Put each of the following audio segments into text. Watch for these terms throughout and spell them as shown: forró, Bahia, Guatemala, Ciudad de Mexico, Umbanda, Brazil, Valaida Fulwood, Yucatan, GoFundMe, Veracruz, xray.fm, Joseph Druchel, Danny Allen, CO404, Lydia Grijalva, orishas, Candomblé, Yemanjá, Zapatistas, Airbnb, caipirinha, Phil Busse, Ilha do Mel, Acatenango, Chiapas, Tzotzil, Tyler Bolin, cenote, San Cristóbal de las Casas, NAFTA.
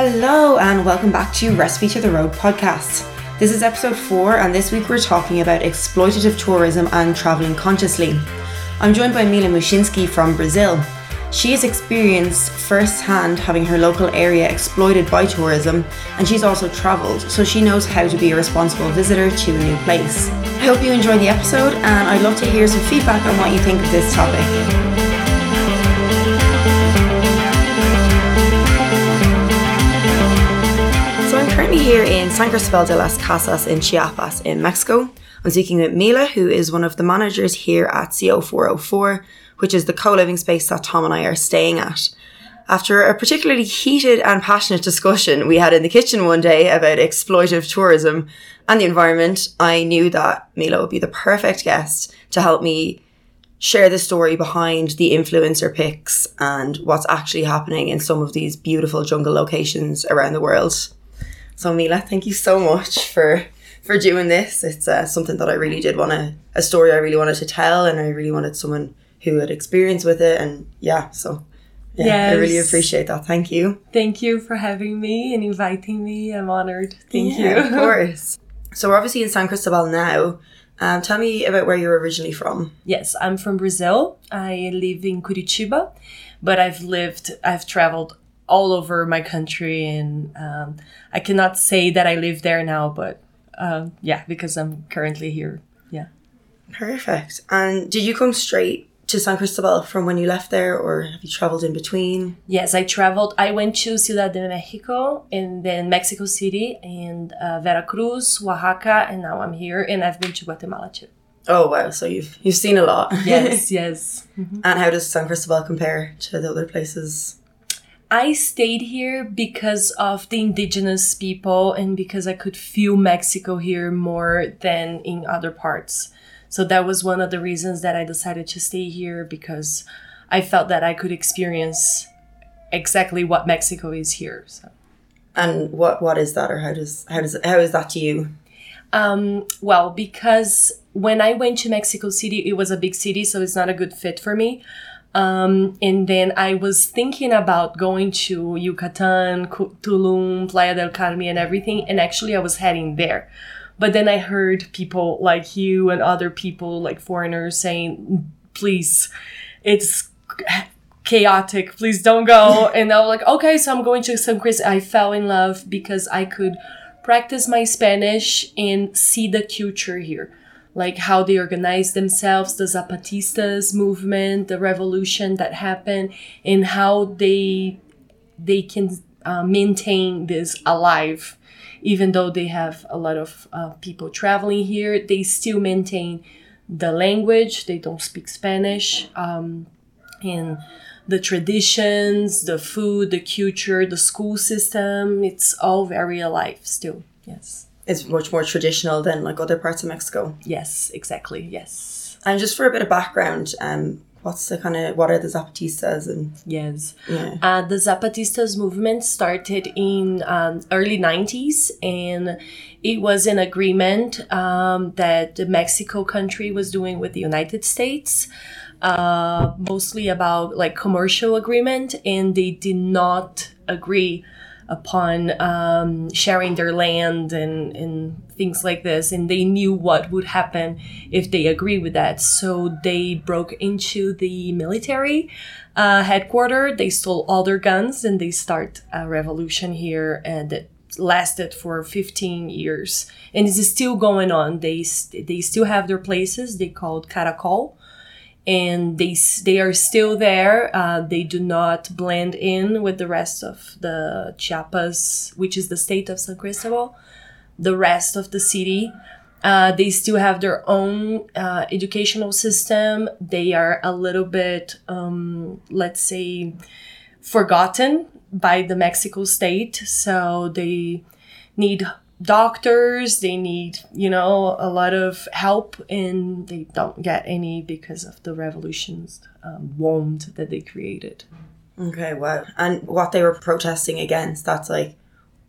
Hello and welcome back to Recipe to the Road podcast. This is episode 4 and this week we're talking about exploitative tourism and travelling consciously. I'm joined by Mila Muchinski from Brazil. She has experienced firsthand having her local area exploited by tourism, and she's also travelled, so she knows how to be a responsible visitor to a new place. I hope you enjoy the episode, and I'd love to hear some feedback on what you think of this topic. So I'm currently here in San Cristóbal de las Casas in Chiapas in Mexico. I'm speaking with Mila, who is one of the managers here at CO404, which is the co-living space that Tom and I are staying at. After a particularly heated and passionate discussion we had in the kitchen one day about exploitative tourism and the environment, I knew that Mila would be the perfect guest to help me share the story behind the influencer pics and what's actually happening in some of these beautiful jungle locations around the world. So Mila, thank you so much for doing this. It's something that I really did want to, a story I really wanted to tell, and I really wanted someone who had experience with it, and I really appreciate that. Thank you. Thank you for having me and inviting me. I'm honoured. Thank you. Of course. So we're obviously in San Cristobal now. Tell me about where you're originally from. Yes, I'm from Brazil. I live in Curitiba, but I've travelled all over my country, and I cannot say that I live there now, but because I'm currently here. Yeah. Perfect. And did you come straight to San Cristobal from when you left there, or have you traveled in between? Yes, I traveled. I went to Ciudad de Mexico and then Mexico City and Veracruz, Oaxaca, and now I'm here, and I've been to Guatemala too. Oh wow, so you've seen a lot. Yes, yes. Mm-hmm. And how does San Cristobal compare to the other places? I stayed here because of the indigenous people and because I could feel Mexico here more than in other parts. So that was one of the reasons that I decided to stay here, because I felt that I could experience exactly what Mexico is here. So. And what is that, or how is that to you? Well, because when I went to Mexico City, it was a big city, so it's not a good fit for me. And then I was thinking about going to Yucatan, Tulum, Playa del Carmen and everything, and actually I was heading there. But then I heard people like you and other people, like foreigners, saying, please, it's chaotic. Please don't go. And I was like, okay, so I'm going to San Cris. I fell in love because I could practice my Spanish and see the culture here. Like how they organize themselves, the Zapatistas movement, the revolution that happened, and how they can maintain this alive. Even though they have a lot of people traveling here, they still maintain the language. They don't speak Spanish. And the traditions, the food, the culture, the school system, it's all very alive still. Yes. It's much more traditional than like other parts of Mexico. Yes, exactly. Yes. And just for a bit of background, what are the Zapatistas? And yes. Yeah. The Zapatistas movement started in early 90s, and it was an agreement that the Mexico country was doing with the United States, mostly about like commercial agreement, and they did not agree upon sharing their land and things like this. And they knew what would happen if they agree with that. So they broke into the military headquarters. They stole all their guns and they start a revolution here. And it lasted for 15 years. And it's still going on. They still have their places. They called Caracol. And they are still there. They do not blend in with the rest of the Chiapas, which is the state of San Cristobal, the rest of the city. They still have their own educational system. They are a little bit, let's say, forgotten by the Mexico state. So they need doctors, they need, a lot of help, and they don't get any because of the revolution's wound that they created. Okay, wow. And what they were protesting against, that's like,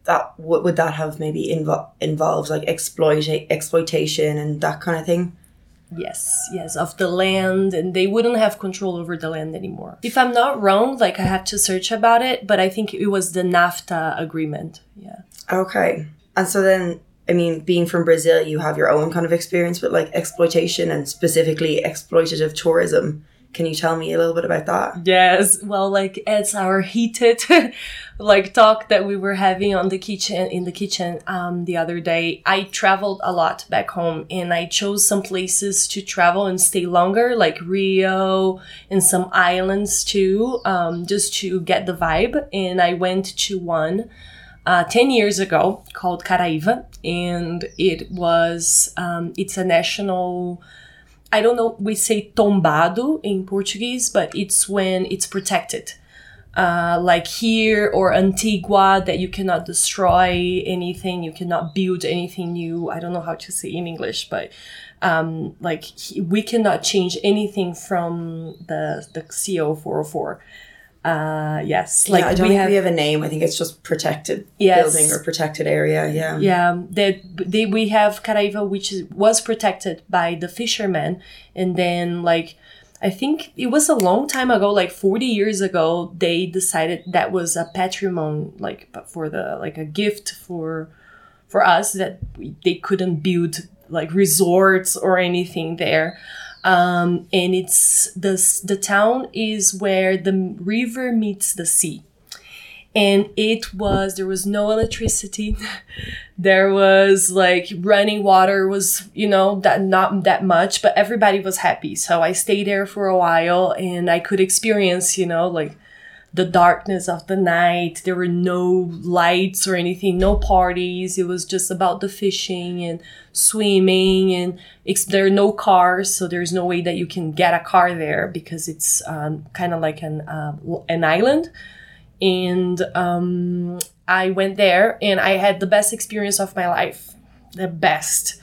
that would that have maybe involved like exploitation and that kind of thing? Yes, of the land, and they wouldn't have control over the land anymore. If I'm not wrong, like I have to search about it, but I think it was the NAFTA agreement. Yeah. Okay. And so then, I mean, being from Brazil, you have your own kind of experience with like exploitation and specifically exploitative tourism. Can you tell me a little bit about that? Yes. Well, like it's our heated like talk that we were having in the kitchen the other day. I traveled a lot back home and I chose some places to travel and stay longer, like Rio and some islands too, just to get the vibe. And I went to one 10 years ago called Caraíva, and it was it's a national, I don't know, we say tombado in Portuguese, but it's when it's protected. Like here or Antigua, that you cannot destroy anything, you cannot build anything new. I don't know how to say in English, but like we cannot change anything from the CO404. Yes. Like yeah, I don't think we have a name. I think it's just protected building or protected area. Yeah. Yeah. We have Caraíva, which was protected by the fishermen. And then like, I think it was a long time ago, like 40 years ago, they decided that was a patrimony, like for the, like a gift for us, that they couldn't build like resorts or anything there. And it's the town is where the river meets the sea, and there was no electricity. There was like running water was, you know, that not that much, but everybody was happy. So I stayed there for a while and I could experience, you know, like the darkness of the night. There were no lights or anything, no parties. It was just about the fishing and swimming, and there are no cars, so there's no way that you can get a car there because it's kind of like an island. And I went there and I had the best experience of my life, the best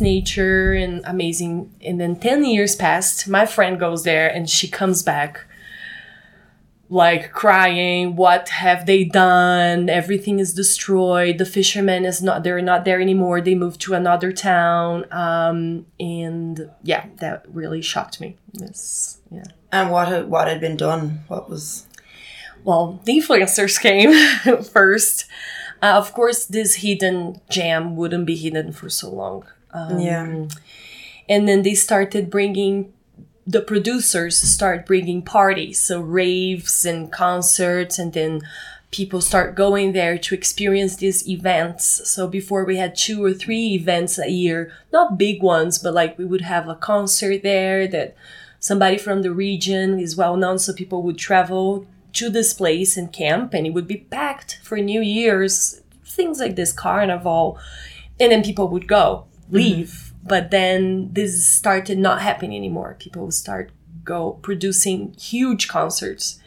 nature and amazing. And then 10 years passed. My friend goes there and she comes back like crying, what have they done? Everything is destroyed. The fishermen they're not there anymore. They moved to another town. And yeah, that really shocked me. Yes. Yeah. And what had been done? Well, the influencers came first. Of course, this hidden gem wouldn't be hidden for so long. And then they started bringing the producers start bringing parties, so raves and concerts, and then people start going there to experience these events. So before we had 2 or 3 events a year, not big ones, but like we would have a concert there that somebody from the region is well known, so people would travel to this place and camp, and it would be packed for New Year's, things like this, carnival, and then people would go, leave. Mm-hmm. But then this started not happening anymore. People would start producing huge concerts.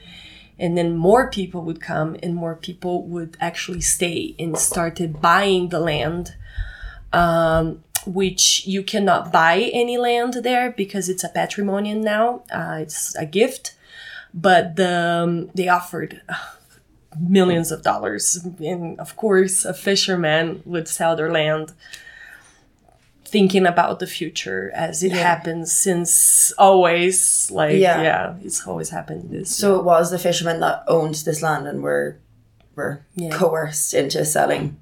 And then more people would come and more people would actually stay and started buying the land, which you cannot buy any land there because it's a patrimony now. It's a gift. But they offered millions of dollars. And of course, a fisherman would sell their land, thinking about the future as it happens since always, it's always happened this. So it was the fishermen that owned this land and were coerced into selling.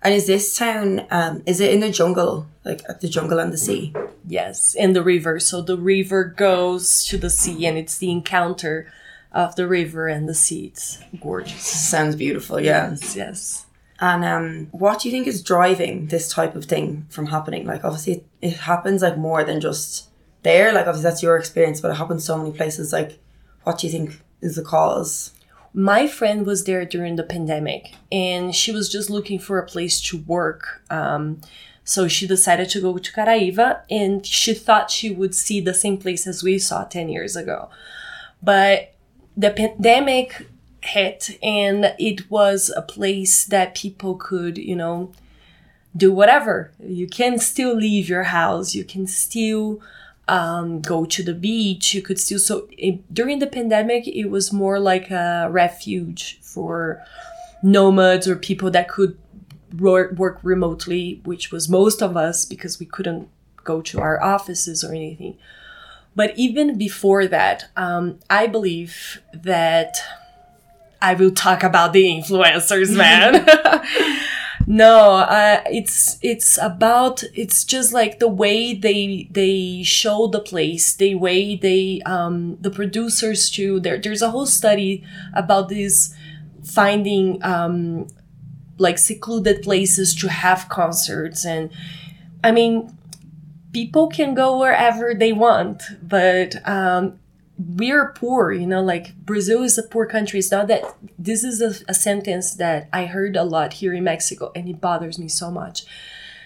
And is this town, is it in the jungle, like at the jungle and the sea? Yes, in the river. So the river goes to the sea, and it's the encounter of the river and the sea. It's gorgeous. Sounds beautiful, yeah. Yes. And what do you think is driving this type of thing from happening? Like, obviously, it happens, like, more than just there. Like, obviously, that's your experience, but it happens so many places. Like, what do you think is the cause? My friend was there during the pandemic, and she was just looking for a place to work. So she decided to go to Caraíva, and she thought she would see the same place as we saw 10 years ago. But the pandemic hit, and it was a place that people could, you know, do whatever. You can still leave your house, you can still go to the beach, you could still. So during the pandemic, it was more like a refuge for nomads or people that could work remotely, which was most of us because we couldn't go to our offices or anything. But even before that, I believe that I will talk about the influencers, man. It's just like the way they show the place, the way they, the producers too. There's a whole study about this, finding, like secluded places to have concerts. And I mean, people can go wherever they want, but, we're poor, you know, like Brazil is a poor country. It's not that this is a sentence that I heard a lot here in Mexico, and it bothers me so much,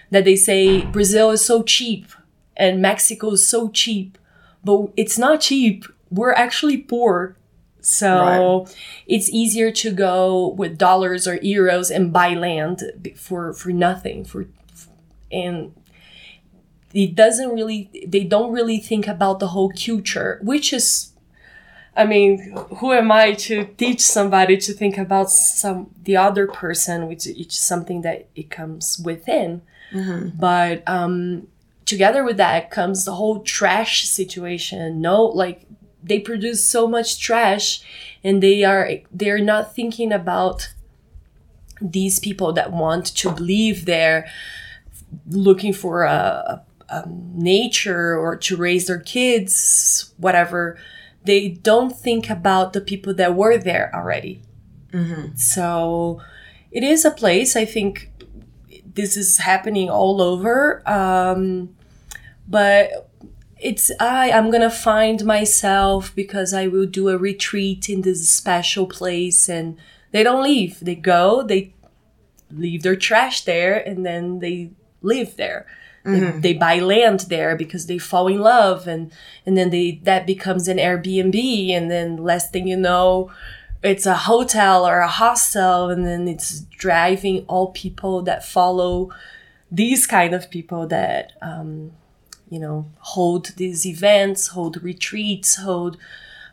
that they say Brazil is so cheap and Mexico is so cheap, but it's not cheap. We're actually poor. So right. It's easier to go with dollars or euros and buy land for nothing. And it doesn't really, they don't really think about the whole culture, which is, I mean, who am I to teach somebody to think about the other person, which is something that it comes within. Mm-hmm. But together with that comes the whole trash situation. No, like they produce so much trash, and they're not thinking about these people that want to live there, looking for nature or to raise their kids, whatever. They don't think about the people that were there already. Mm-hmm. So it is a place, I think this is happening all over, but it's I'm gonna find myself, because I will do a retreat in this special place, and they don't leave. They go, they leave their trash there, and then they live there. Mm-hmm. They buy land there because they fall in love, and then that becomes an Airbnb, and then last thing you know, it's a hotel or a hostel, and then it's driving all people that follow these kind of people that, you know, hold these events, hold retreats, hold,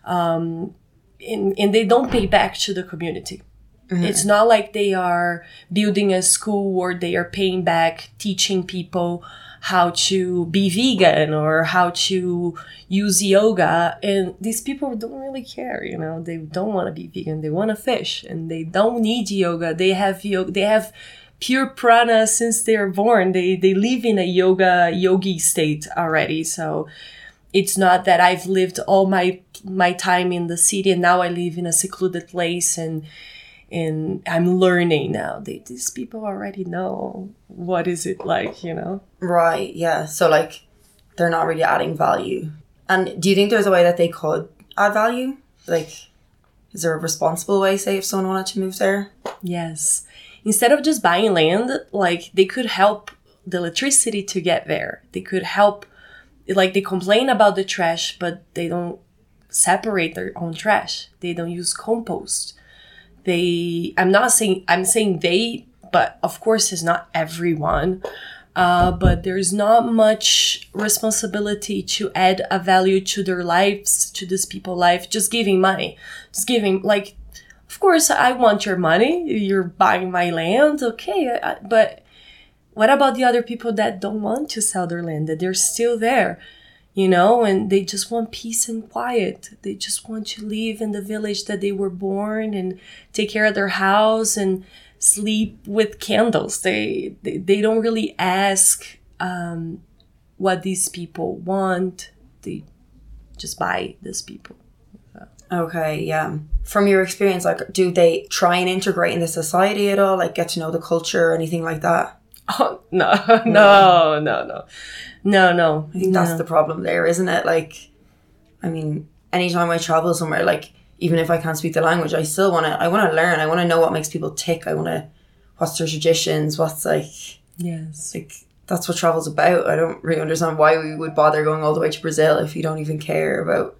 and they don't pay back to the community. Mm-hmm. It's not like they are building a school or they are paying back, teaching people how to be vegan or how to use yoga. And these people don't really care, you know. They don't want to be vegan. They want to fish, and they don't need yoga. They have yoga. They have pure prana since they are born. They live in a yogi state already. So it's not that I've lived all my time in the city and now I live in a secluded place and I'm learning now. These people already know what is it like, you know? Right, yeah. So, like, they're not really adding value. And do you think there's a way that they could add value? Like, is there a responsible way, say, if someone wanted to move there? Yes. Instead of just buying land, like, they could help the electricity to get there. They could help, like, they complain about the trash, but they don't separate their own trash. They don't use compost. I'm saying they, but of course it's not everyone. But there's not much responsibility to add a value to their lives, to this people's life, just giving money. Just giving, like, of course I want your money, you're buying my land, okay, but what about the other people that don't want to sell their land, that they're still there? You know, and they just want peace and quiet. They just want to live in the village that they were born and take care of their house and sleep with candles. They don't really ask what these people want. They just buy these people. Okay, yeah. From your experience, like, do they try and integrate into society at all? Like, get to know the culture or anything like that? Oh, no. I think that's the problem there, isn't it? Like, I mean, anytime I travel somewhere, like, even if I can't speak the language, I still want to learn. I want to know what makes people tick. I want to, what's their traditions, what's, like, yes, like, that's what travel's about. I don't really understand why we would bother going all the way to Brazil if you don't even care about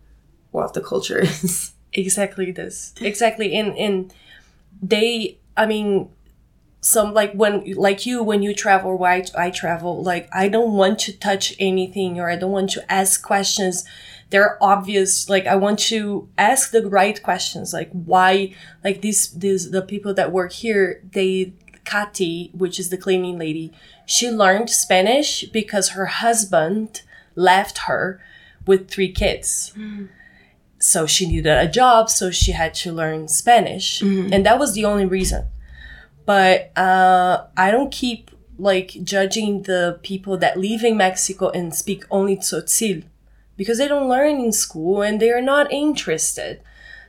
what the culture is. Exactly this. Exactly. And they, I mean, some, like, when you travel, why I travel, like, I don't want to touch anything, or I don't want to ask questions. They're obvious. Like, I want to ask the right questions. Like, why, like, the people that work here, they Katy, which is the cleaning lady, she learned Spanish because her husband left her with 3 kids. Mm. So she needed a job, so she had to learn Spanish. Mm-hmm. And that was the only reason. But I don't keep, like, judging the people that live in Mexico and speak only Tzotzil, because they don't learn in school and they are not interested.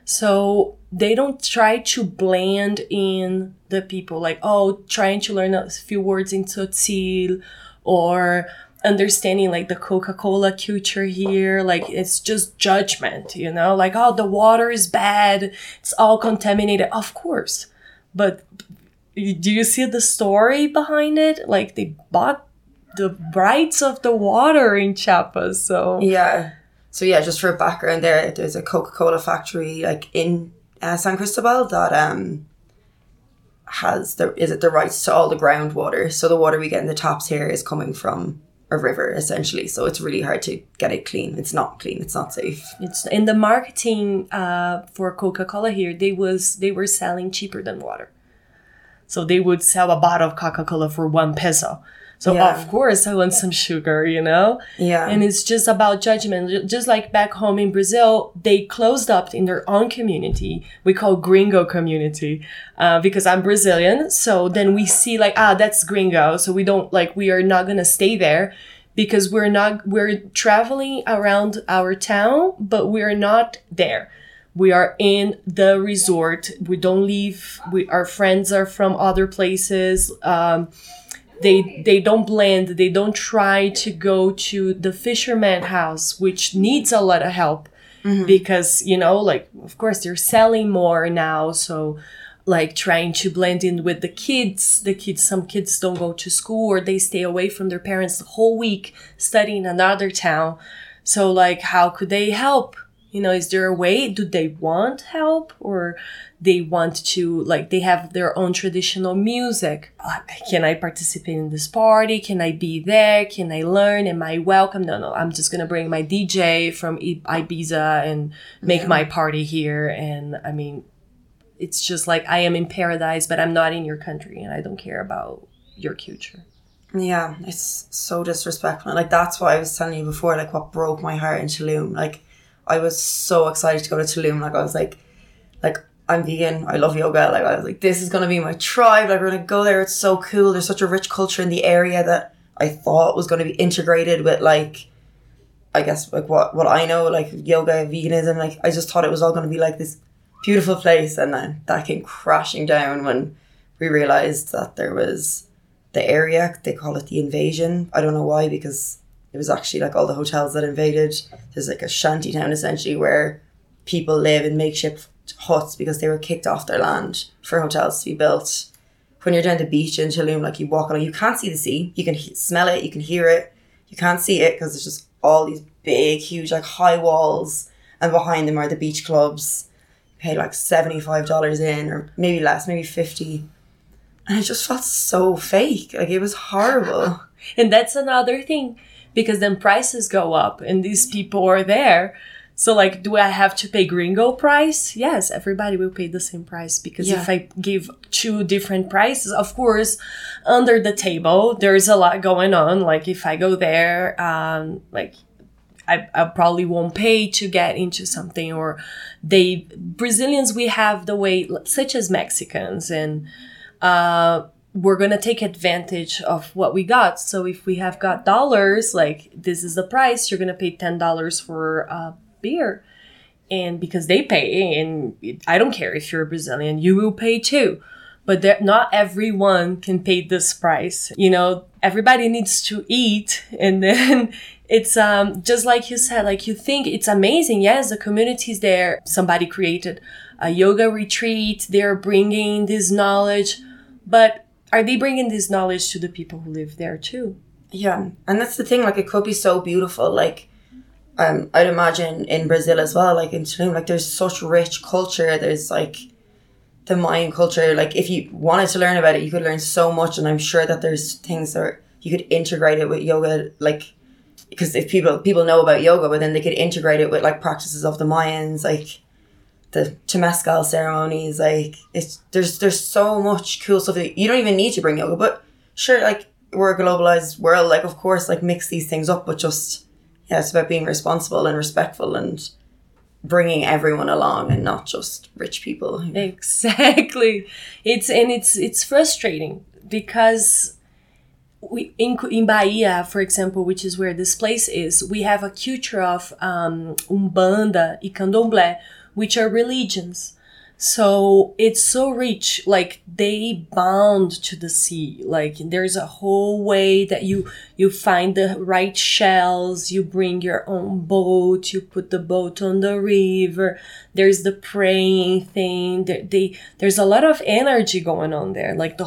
So they don't try to blend in the people, like, oh, trying to learn a few words in Tzotzil or understanding, like, the Coca-Cola culture here. Like, it's just judgment, you know? Like, oh, the water is bad. It's all contaminated. Of course. But do you see the story behind it? Like, they bought the rights of the water in Chiapas, so... Yeah. So, yeah, just for background there, there's a Coca-Cola factory, like, in San Cristobal that has the rights to all the groundwater. So the water we get in the taps here is coming from a river, essentially. So it's really hard to get it clean. It's not clean. It's not safe. It's in the marketing for Coca-Cola here, they were selling cheaper than water. So they would sell a bottle of Coca-Cola for 1 peso. So, yeah. Of course, I want some sugar, you know? Yeah. And it's just about judgment. Just like back home in Brazil, they closed up in their own community. We call gringo community because I'm Brazilian. So then we see like, that's gringo. So we don't like, we are not going to stay there because we're traveling around our town, but we're not there. We are in the resort. We don't leave. Our friends are from other places. They don't blend. They don't try to go to the fisherman house, which needs a lot of help. Mm-hmm. Because, you know, like, of course, they're selling more now. So, like, trying to blend in with the kids. Some kids don't go to school or they stay away from their parents the whole week studying in another town. So, like, how could they help? You know, is there a way? Do they want help or they want to, like, they have their own traditional music? Can I participate in this party? Can I be there? Can I learn? Am I welcome? No, I'm just going to bring my DJ from Ibiza and make my party here. And I mean, it's just like I am in paradise, but I'm not in your country and I don't care about your culture. Yeah, it's so disrespectful. Like, that's what I was telling you before, like, what broke my heart in Tulum. Like, I was so excited to go to Tulum. Like, I was like, I'm vegan. I love yoga. Like, I was like, this is going to be my tribe. Like, we're going to go there. It's so cool. There's such a rich culture in the area that I thought was going to be integrated with, like, I guess, like, what I know, like, yoga, veganism. Like, I just thought it was all going to be, like, this beautiful place. And then that came crashing down when we realized that there was the area. They call it the invasion. I don't know why, because... It was actually like all the hotels that invaded. There's like a shanty town essentially where people live in makeshift huts because they were kicked off their land for hotels to be built. When you're down the beach in Tulum, like you walk along, you can't see the sea. You can smell it, you can hear it. You can't see it because there's just all these big, huge, like high walls. And behind them are the beach clubs. You pay like $75 in or maybe less, maybe $50. And it just felt so fake. Like it was horrible. And that's another thing. Because then prices go up and these people are there. So like, do I have to pay gringo price? Yes, everybody will pay the same price. Because if I give 2 different prices, of course, under the table, there's a lot going on. Like if I go there, like I probably won't pay to get into something. Or Brazilians, we have the way, such as Mexicans and... we're going to take advantage of what we got. So if we have got dollars, like this is the price, you're going to pay $10 for a beer. And because they pay, and I don't care if you're a Brazilian, you will pay too. But not everyone can pay this price. You know, everybody needs to eat. And then it's just like you said, like you think it's amazing. Yes, the community's there. Somebody created a yoga retreat. They're bringing this knowledge. But are they bringing this knowledge to the people who live there too? Yeah. And that's the thing. Like, it could be so beautiful. Like, I'd imagine in Brazil as well, like in Tulum, like there's such rich culture. There's like the Mayan culture. Like, if you wanted to learn about it, you could learn so much. And I'm sure that there's things that you could integrate it with yoga. Like, because if people know about yoga, but then they could integrate it with like practices of the Mayans. Like, the Temescal ceremonies, like, it's there's so much cool stuff that you don't even need to bring yoga, but sure, like, we're a globalized world, like, of course, like, mix these things up, but just, yeah, it's about being responsible and respectful and bringing everyone along and not just rich people. Exactly. It's frustrating because we in Bahia, for example, which is where this place is, we have a culture of Umbanda and Candomblé, which are religions. So it's so rich, like they bound to the sea. Like there's a whole way that you find the right shells, you bring your own boat, you put the boat on the river. There's the praying thing. There's a lot of energy going on there. Like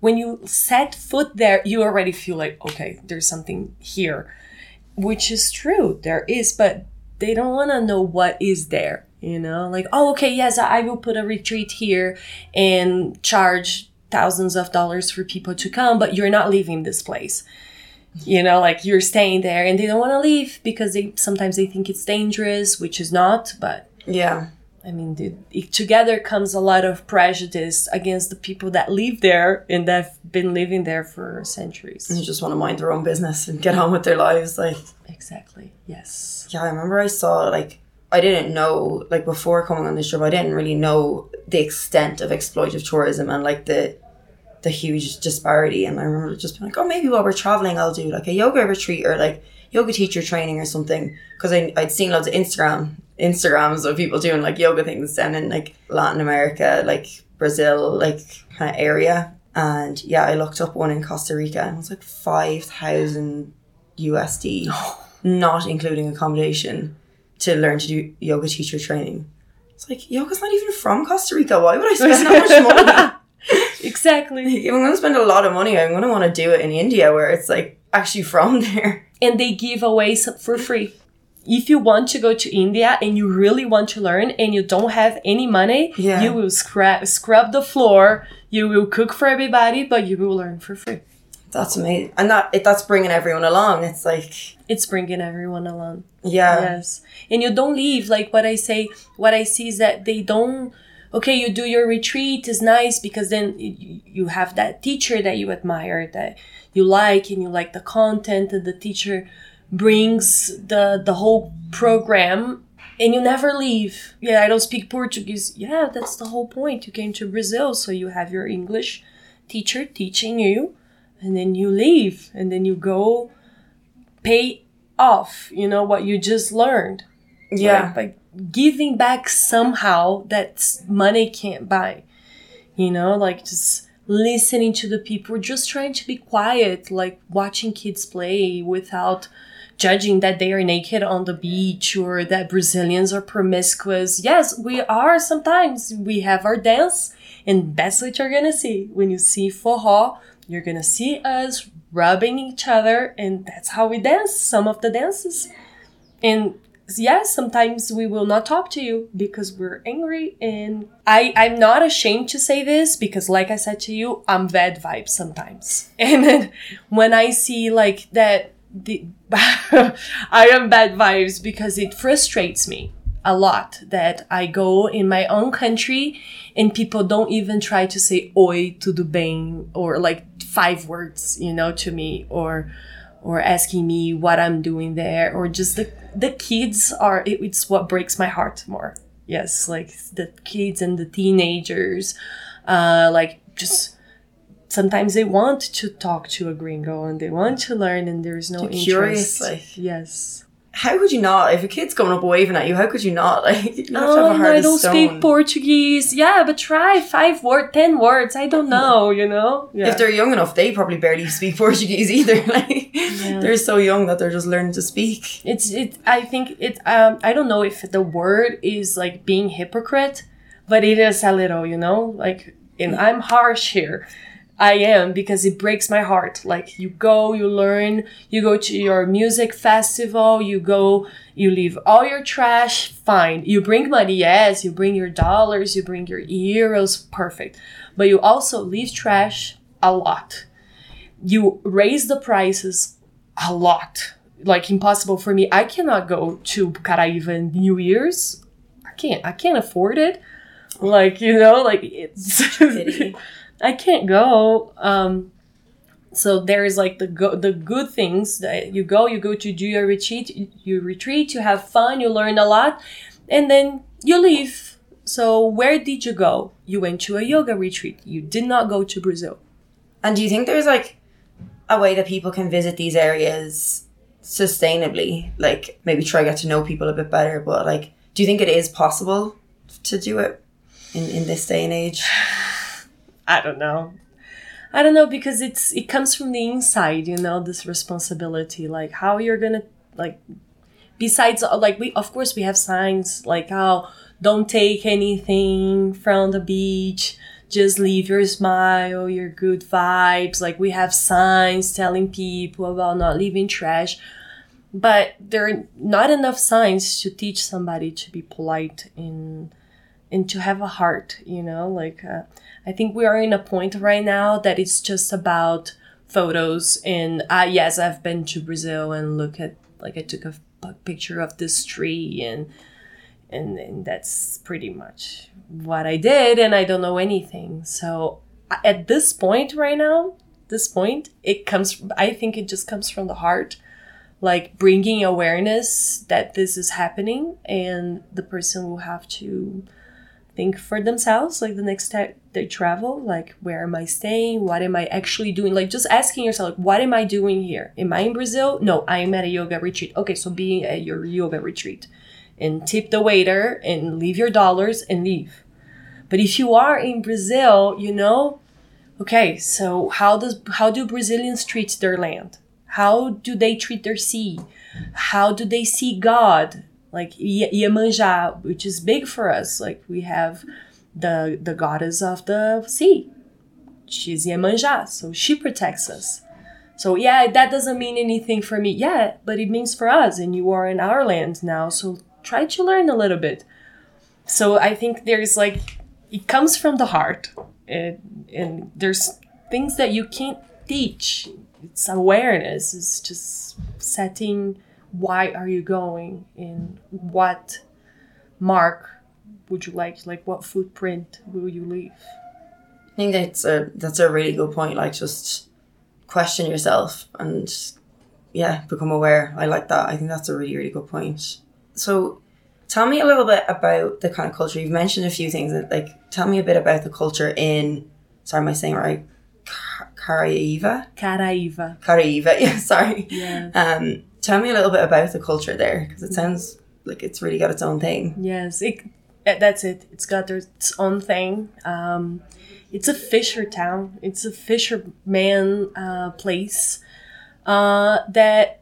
when you set foot there, you already feel like, okay, there's something here, which is true. There is, but they don't want to know what is there. You know, like, oh, okay, yes, I will put a retreat here and charge thousands of dollars for people to come, but you're not leaving this place. You know, like you're staying there, and they don't want to leave because sometimes they think it's dangerous, which is not. But yeah, I mean, together comes a lot of prejudice against the people that live there and that have been living there for centuries. And you just want to mind their own business and get on with their lives. Like, exactly. Yes. Yeah, I remember I saw, like, I didn't know, like, before coming on this trip, I didn't really know the extent of exploitative tourism and, like, the huge disparity. And I remember just being like, oh, maybe while we're traveling, I'll do, like, a yoga retreat or, like, yoga teacher training or something. Because I'd seen loads of Instagrams of people doing, like, yoga things down in, like, Latin America, like, Brazil, like, kind of area. And, yeah, I looked up one in Costa Rica and it was, like, $5,000 USD, not including accommodation, to learn to do yoga teacher training. It's like, yoga's not even from Costa Rica. Why would I spend that much money? Exactly. If I'm going to spend a lot of money, I'm going to want to do it in India where it's like actually from there. And they give away for free. If you want to go to India and you really want to learn and you don't have any money, yeah, you will scrub the floor, you will cook for everybody, but you will learn for free. That's amazing. And that's bringing everyone along. It's like... It's bringing everyone along. Yeah. Yes. And you don't leave. Like what I see is that they don't... Okay, you do your retreat is nice because then you have that teacher that you admire, that you like, and you like the content, and the teacher brings the whole program, and you never leave. Yeah, I don't speak Portuguese. Yeah, that's the whole point. You came to Brazil, so you have your English teacher teaching you. And then you leave, and then you go pay off, you know, what you just learned. Yeah. By giving back somehow that money can't buy, you know, like just listening to the people, just trying to be quiet, like watching kids play without judging that they are naked on the beach or that Brazilians are promiscuous. Yes, we are sometimes. We have our dance, and that's what you're going to see when you see forró. You're going to see us rubbing each other, and that's how we dance, some of the dances. And yes, sometimes we will not talk to you because we're angry. And I'm not ashamed to say this because, like I said to you, I'm bad vibes sometimes. And then when I see like that, I am bad vibes because it frustrates me a lot that I go in my own country and people don't even try to say oi, tudo bem, or like 5 words, you know, to me, or asking me what I'm doing there, or just the kids are, it's what breaks my heart more. Yes, like the kids and the teenagers, like just sometimes they want to talk to a gringo and they want to learn and there's no interest. Curious, like. Yes. How could you not? If a kid's coming up waving at you, how could you not? Like, you have to have a heart of stone. I don't speak Portuguese. Yeah, but try 5 words, 10 words. I don't know, you know? Yeah. If they're young enough, they probably barely speak Portuguese either. Like, yeah. They're so young that they're just learning to speak. I think it. I don't know if the word is like being hypocrite, but it is a little, you know? Like, and I'm harsh here. I am, because it breaks my heart. Like, you go, you learn, you go to your music festival, you leave all your trash, fine. You bring money, yes, you bring your dollars, you bring your euros, perfect. But you also leave trash a lot. You raise the prices a lot. Like, impossible for me. I cannot go to Caraíva in New Year's. I I can't afford it. Like, you know, like it's I can't go. So there is like the good things that you go to do your retreat, you have fun, you learn a lot, and then you leave. So where did you go? You went to a yoga retreat. You did not go to Brazil. And do you think there's like a way that people can visit these areas sustainably? Like maybe try to get to know people a bit better, but like, do you think it is possible to do it in this day and age? I don't know because it comes from the inside, you know, this responsibility, like how you're gonna, like, besides, like, we of course we have signs like how don't take anything from the beach, just leave your smile, your good vibes, like we have signs telling people about not leaving trash, but there are not enough signs to teach somebody to be polite and to have a heart, you know, like I think we are in a point right now that it's just about photos and yes, I've been to Brazil and look at, like, I took a picture of this tree and that's pretty much what I did, and I don't know anything. So at this point right now, it comes, I think it just comes from the heart, like bringing awareness that this is happening, and the person will have to think for themselves, like the next time they travel, like, where am I staying? What am I actually doing? Like, just asking yourself, like, what am I doing here? Am I in Brazil? No, I'm at a yoga retreat. Okay, so be at your yoga retreat and tip the waiter and leave your dollars and leave. But if you are in Brazil, you know, okay, so how do Brazilians treat their land? How do they treat their sea? How do they see God? Like Yemanjá, which is big for us. Like, we have the goddess of the sea. She's Yemanjá, so she protects us. So yeah, that doesn't mean anything for me yet, but it means for us, and you are in our land now, so try to learn a little bit. So I think there's like, it comes from the heart, and there's things that you can't teach. It's awareness, it's just setting, why are you going, and what mark would you like what footprint will you leave? I think that's a really good point, like, just question yourself and yeah, become aware. I like that. I think that's a really, really good point. So tell me a little bit about the kind of culture. You've mentioned a few things, like, tell me a bit about the culture in, sorry, am I saying it right? Caraíva. Yeah, sorry. Yeah. Tell me a little bit about the culture there, because it sounds like it's really got its own thing. Yes, that's it. It's got its own thing. It's a fisher town. It's a fisherman place that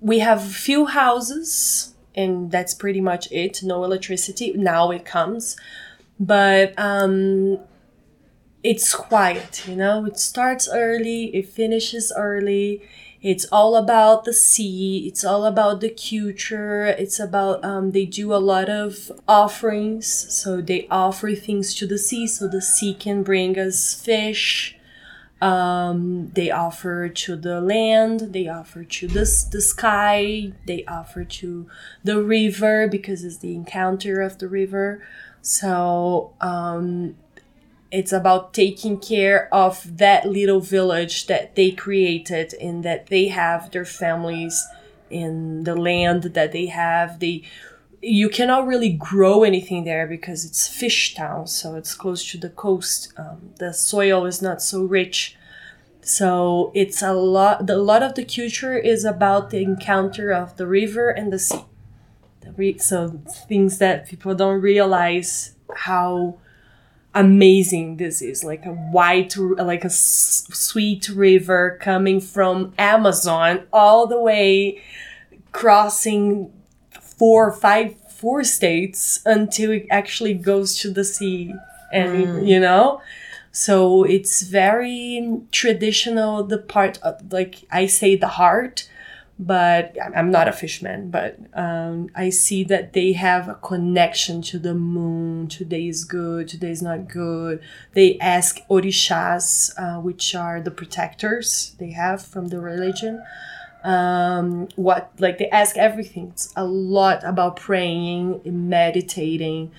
we have a few houses, and that's pretty much it. No electricity. Now it comes. But it's quiet, you know. It starts early. It finishes early. It's all about the sea. It's all about the culture. It's about, they do a lot of offerings. So they offer things to the sea, so the sea can bring us fish. They offer to the land. They offer to the sky. They offer to the river, because it's the encounter of the river. So, it's about taking care of that little village that they created and that they have their families in the land that they have. You cannot really grow anything there because it's fish town, so it's close to the coast. The soil is not so rich. So it's a lot of the culture is about the encounter of the river and the sea. So things that people don't realize how amazing this is, like a white, like a sweet river coming from Amazon all the way, crossing 4 states until it actually goes to the sea. And you know, so it's very traditional, the part of, like, I say the heart, but I'm not a fishman, but I see that they have a connection to the moon. Today is good, today is not good. They ask orishas, which are the protectors they have from the religion. They ask everything. It's a lot about praying, meditating.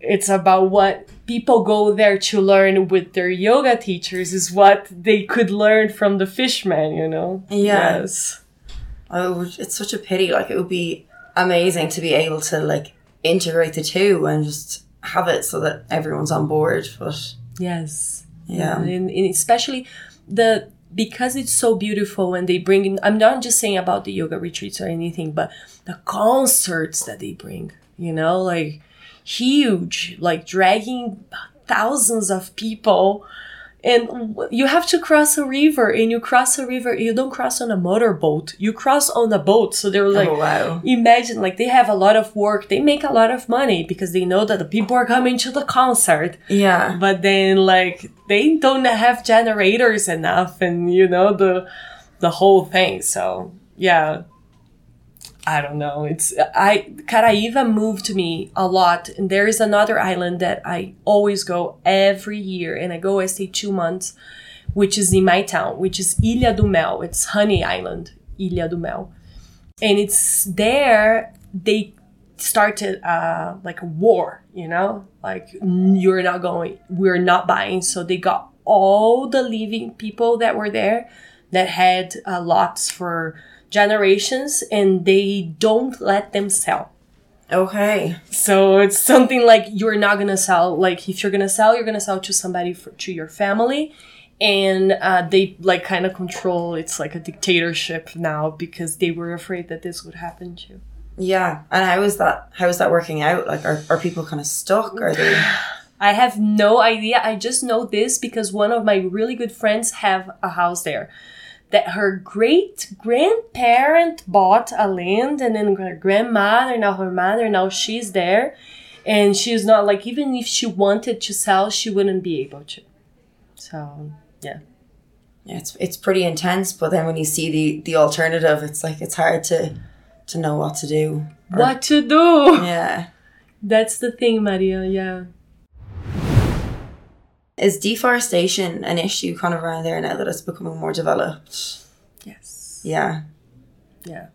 It's about what people go there to learn with their yoga teachers is what they could learn from the fishmen, you know? Yeah. Yes. Oh, it's such a pity. Like, it would be amazing to be able to, like, integrate the two and just have it so that everyone's on board. But yes. Yeah. And especially because it's so beautiful when they bring in, I'm not just saying about the yoga retreats or anything, but the concerts that they bring, you know, like huge, like dragging thousands of people. And you have to cross a river, and you cross a river, you don't cross on a motorboat, you cross on a boat. So they're like, oh, wow. Imagine, like, they have a lot of work, they make a lot of money because they know that the people are coming to the concert. Yeah. But then, like, they don't have generators enough, and, you know, the whole thing. So, yeah, I don't know. Caraíva moved me a lot. And there is another island that I always go every year. And I stay 2 months, which is in my town, which is Ilha do Mel. It's Honey Island, Ilha do Mel. And it's there they started like a war, you know? Like, you're not going, we're not buying. So they got all the living people that were there that had lots for generations, and they don't let them sell. Okay. So it's something like, you're not going to sell. Like, if you're going to sell, you're going to sell to somebody, to your family. And they, like, kind of control. It's like a dictatorship now because they were afraid that this would happen too. Yeah. And how is that working out? Like, are people kind of stuck? Are they... I have no idea. I just know this because one of my really good friends have a house there. That her great-grandparent bought a land, and then her grandmother, now her mother, now she's there. And she's not, like, even if she wanted to sell, she wouldn't be able to. So, yeah. Yeah, it's pretty intense, but then when you see the alternative, it's like, it's hard to know what to do. What to do! Yeah. That's the thing, Maria, yeah. Is deforestation an issue kind of around there now that it's becoming more developed? Yes. Yeah. Yeah.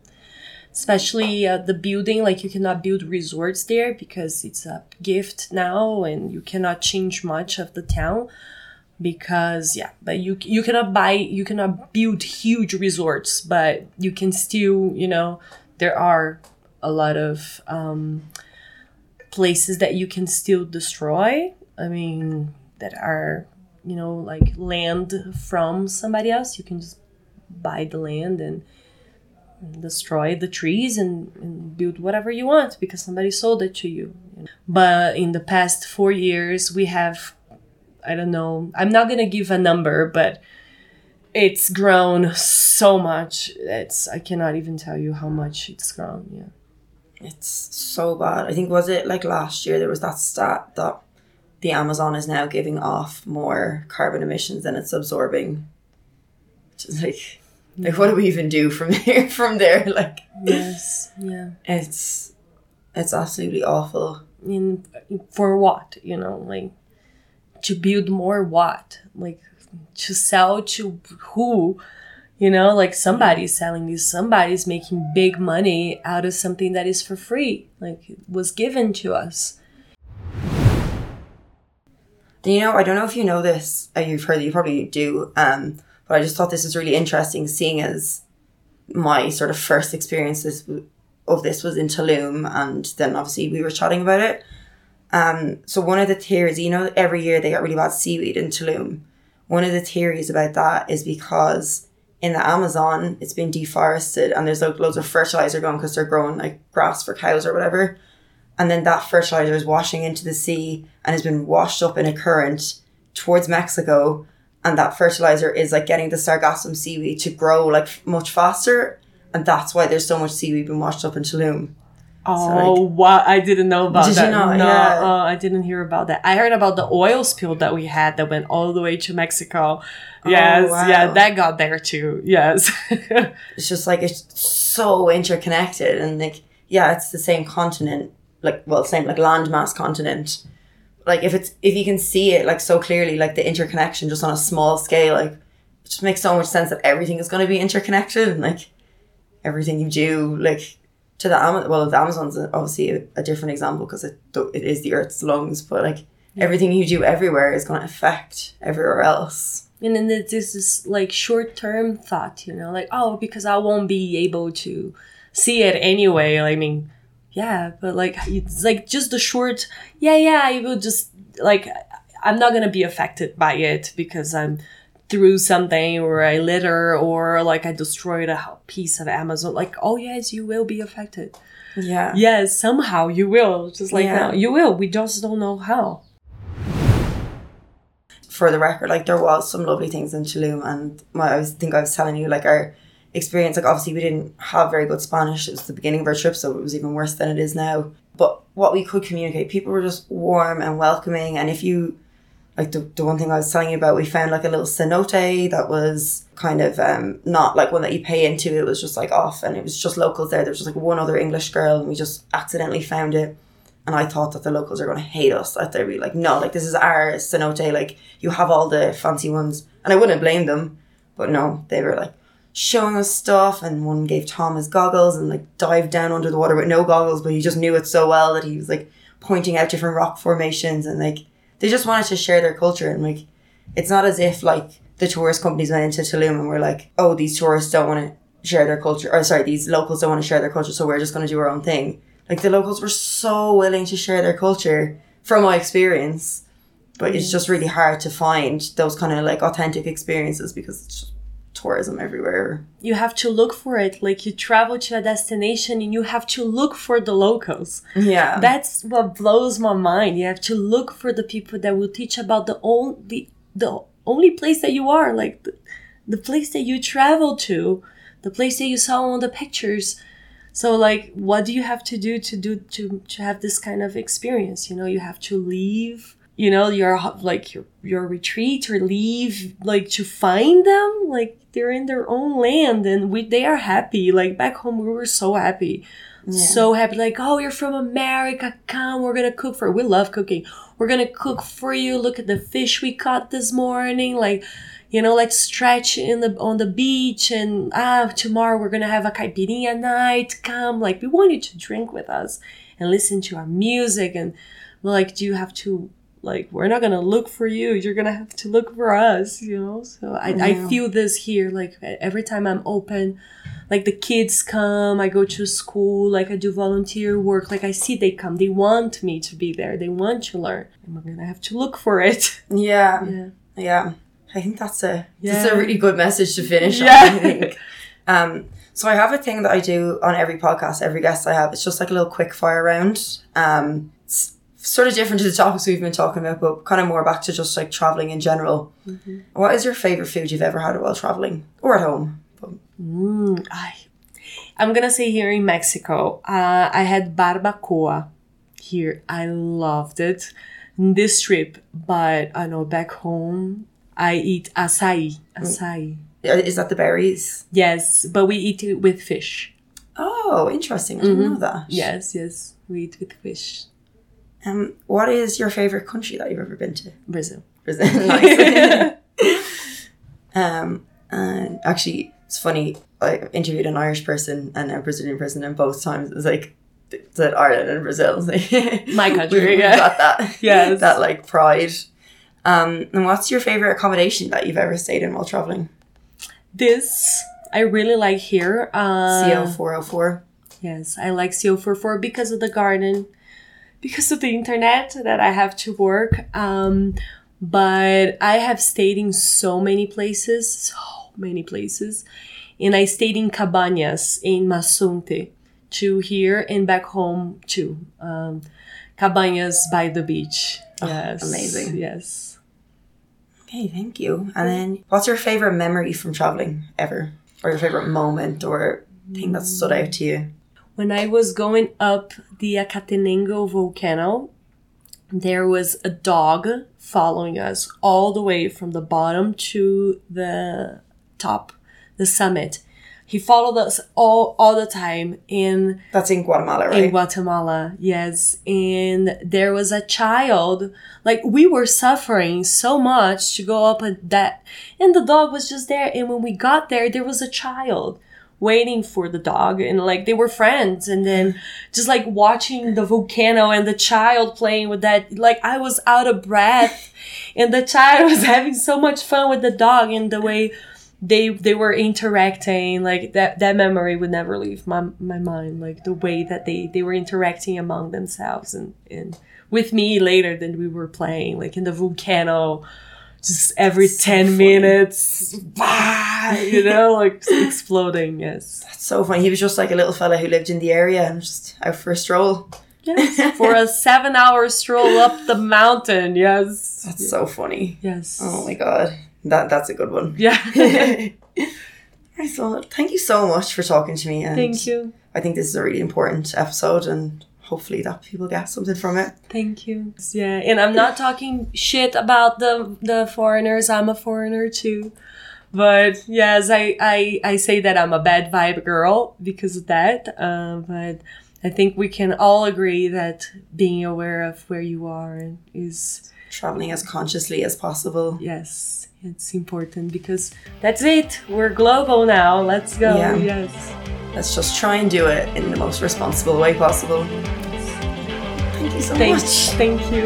Especially the building, like, you cannot build resorts there because it's a gift now, and you cannot change much of the town because, yeah, but you cannot build huge resorts, but you can still, you know, there are a lot of places that you can still destroy. I mean... that are, you know, like, land from somebody else. You can just buy the land and destroy the trees and build whatever you want because somebody sold it to you. But in the past 4 years, we have, I don't know, I'm not going to give a number, but it's grown so much. I cannot even tell you how much it's grown, yeah. It's so bad. I think, was it like last year, there was that stat that the Amazon is now giving off more carbon emissions than it's absorbing. Which is like, what do we even do from here? From there, like, yes, yeah, it's absolutely awful. And for what, you know, like, to build more what, like, to sell to who, you know, like, somebody's selling this, somebody's making big money out of something that is for free, like, it was given to us. You know, I don't know if you know this, you've heard that, you probably do, but I just thought this was really interesting, seeing as my sort of first experience of this was in Tulum, and then obviously we were chatting about it. So one of the theories, you know, every year they got really bad seaweed in Tulum. One of the theories about that is because in the Amazon, it's been deforested, and there's, like, loads of fertilizer going because they're growing, like, grass for cows or whatever. And then that fertilizer is washing into the sea and has been washed up in a current towards Mexico. And that fertilizer is, like, getting the sargassum seaweed to grow, like, much faster. And that's why there's so much seaweed being washed up in Tulum. Oh, so, like, wow. I didn't know about that. Did you not? No, yeah. I didn't hear about that. I heard about the oil spill that we had that went all the way to Mexico. Yes. Oh, wow. Yeah, that got there too. Yes. It's just, like, it's so interconnected. And, like, yeah, it's the same continent. Like, well, same, like, landmass continent. Like, if you can see it, like, so clearly, like, the interconnection just on a small scale, like, it just makes so much sense that everything is going to be interconnected. And, like, everything you do, like to the Amazon. Well, the Amazon's obviously a different example because it is the earth's lungs, but like everything you do everywhere is going to affect everywhere else. And then there's this like short-term thought, you know, like, oh, because I won't be able to see it anyway. I mean, yeah, but like it's like just the short, I will just like, I'm not going to be affected by it because I'm through something or I litter or like I destroyed a piece of Amazon. Like, oh, yes, you will be affected. Yeah. Yes, somehow you will. Just like now, you will. We just don't know how. For the record, like there was some lovely things in Tulum, and I was telling you like our experience, like obviously we didn't have very good Spanish. It was the beginning of our trip, so it was even worse than it is now. But what we could communicate, people were just warm and welcoming. And if you, like the one thing I was telling you about, we found like a little cenote that was kind of not like one that you pay into. It was just like off, and it was just locals there. There was just like one other English girl, and we just accidentally found it. And I thought that the locals are going to hate us. That they'd be like, no, like this is our cenote. Like you have all the fancy ones. And I wouldn't blame them. But no, they were like showing us stuff. And one gave Tom his goggles and like dived down under the water with no goggles. But he just knew it so well that he was like pointing out different rock formations. And like they just wanted to share their culture. And like it's not as if like the tourist companies went into Tulum and were like, oh, these tourists don't want to share their culture. Or sorry, these locals don't want to share their culture. So we're just going to do our own thing. Like, the locals were so willing to share their culture from my experience. But it's just really hard to find those kind of, like, authentic experiences because it's just tourism everywhere. You have to look for it. Like, you travel to a destination and you have to look for the locals. Yeah. That's what blows my mind. You have to look for the people that will teach about the only place that you are. Like, the place that you travel to, the place that you saw on the pictures. So, like, what do you have to do to have this kind of experience? You know, you have to leave, you know, your retreat or leave, like, to find them. Like, they're in their own land and they are happy. Like, back home, we were so happy. Yeah. So happy. Like, oh, you're from America. Come, we're going to cook for you. We love cooking. We're going to cook for you. Look at the fish we caught this morning. Like, you know, let's stretch on the beach and tomorrow we're going to have a caipirinha night. Come, like we want you to drink with us and listen to our music. And like, do you have to, like, we're not going to look for you. You're going to have to look for us, you know? So I feel this here, like every time I'm open, like the kids come, I go to school, like I do volunteer work. Like I see they come, they want me to be there. They want to learn. I'm going to have to look for it. Yeah. Yeah. Yeah. I think that's a really good message to finish on, I think. So I have a thing that I do on every podcast, every guest I have. It's just like a little quick fire round. It's sort of different to the topics we've been talking about, but kind of more back to just like traveling in general. Mm-hmm. What is your favorite food you've ever had while traveling or at home? I'm going to say here in Mexico, I had barbacoa here. I loved it. This trip, but I know back home, I eat acai. Acai. Is that the berries? Yes, but we eat it with fish. Oh, interesting. I didn't know that. Yes. We eat with fish. What is your favorite country that you've ever been to? Brazil. Nice. And actually, it's funny. I interviewed an Irish person and a Brazilian person, and both times it was like, said Ireland and Brazil. Like, my country. We got that. Yes. That like pride. And what's your favorite accommodation that you've ever stayed in while traveling? This I really like here. CO404. Yes, I like CO404 because of the garden, because of the internet that I have to work. But I have stayed in so many places. And I stayed in cabañas in Masunte, too, here and back home, too. Cabañas by the beach. Yes. Oh, amazing. Yes. Okay, thank you. And then what's your favorite memory from traveling ever? Or your favorite moment or thing that stood out to you? When I was going up the Acatenango volcano, there was a dog following us all the way from the bottom to the top, the summit. He followed us all the time. That's in Guatemala, right? In Guatemala, yes. And there was a child. Like, we were suffering so much to go up and that. And the dog was just there. And when we got there, there was a child waiting for the dog, and like they were friends, and then just like watching the volcano and the child playing with that, like I was out of breath and the child was having so much fun with the dog, and the way they were interacting, like that memory would never leave my mind, like the way that they were interacting among themselves and with me later than we were playing, like in the volcano, just every 10 minutes, bah, you know, like exploding. Yes, that's so funny. He was just like a little fella who lived in the area and just out for a stroll. Yes, for a 7-hour stroll up the mountain. Yes, that's so funny. Yes, oh my god. That's a good one. Yeah. Right, so thank you so much for talking to me. And thank you. I think this is a really important episode, and hopefully that people get something from it. Thank you. Yeah, and I'm not talking shit about the foreigners. I'm a foreigner too. But yes, I say that I'm a bad vibe girl because of that. But I think we can all agree that being aware of where you are is... traveling as consciously as possible. Yes, it's important because that's it. We're global now. Let's go. Yeah. Yes. Let's just try and do it in the most responsible way possible. Thank you so much. Thank you.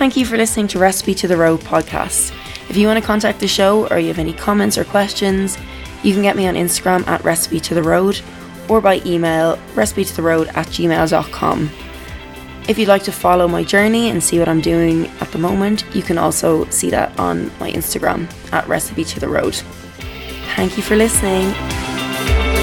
Thank you for listening to Recipe to the Road podcast. If you want to contact the show or you have any comments or questions, you can get me on Instagram at Recipe to the Road, or by email recipetotheroad@gmail.com. If you'd like to follow my journey and see what I'm doing at the moment, you can also see that on my Instagram at recipetotheroad. Thank you for listening.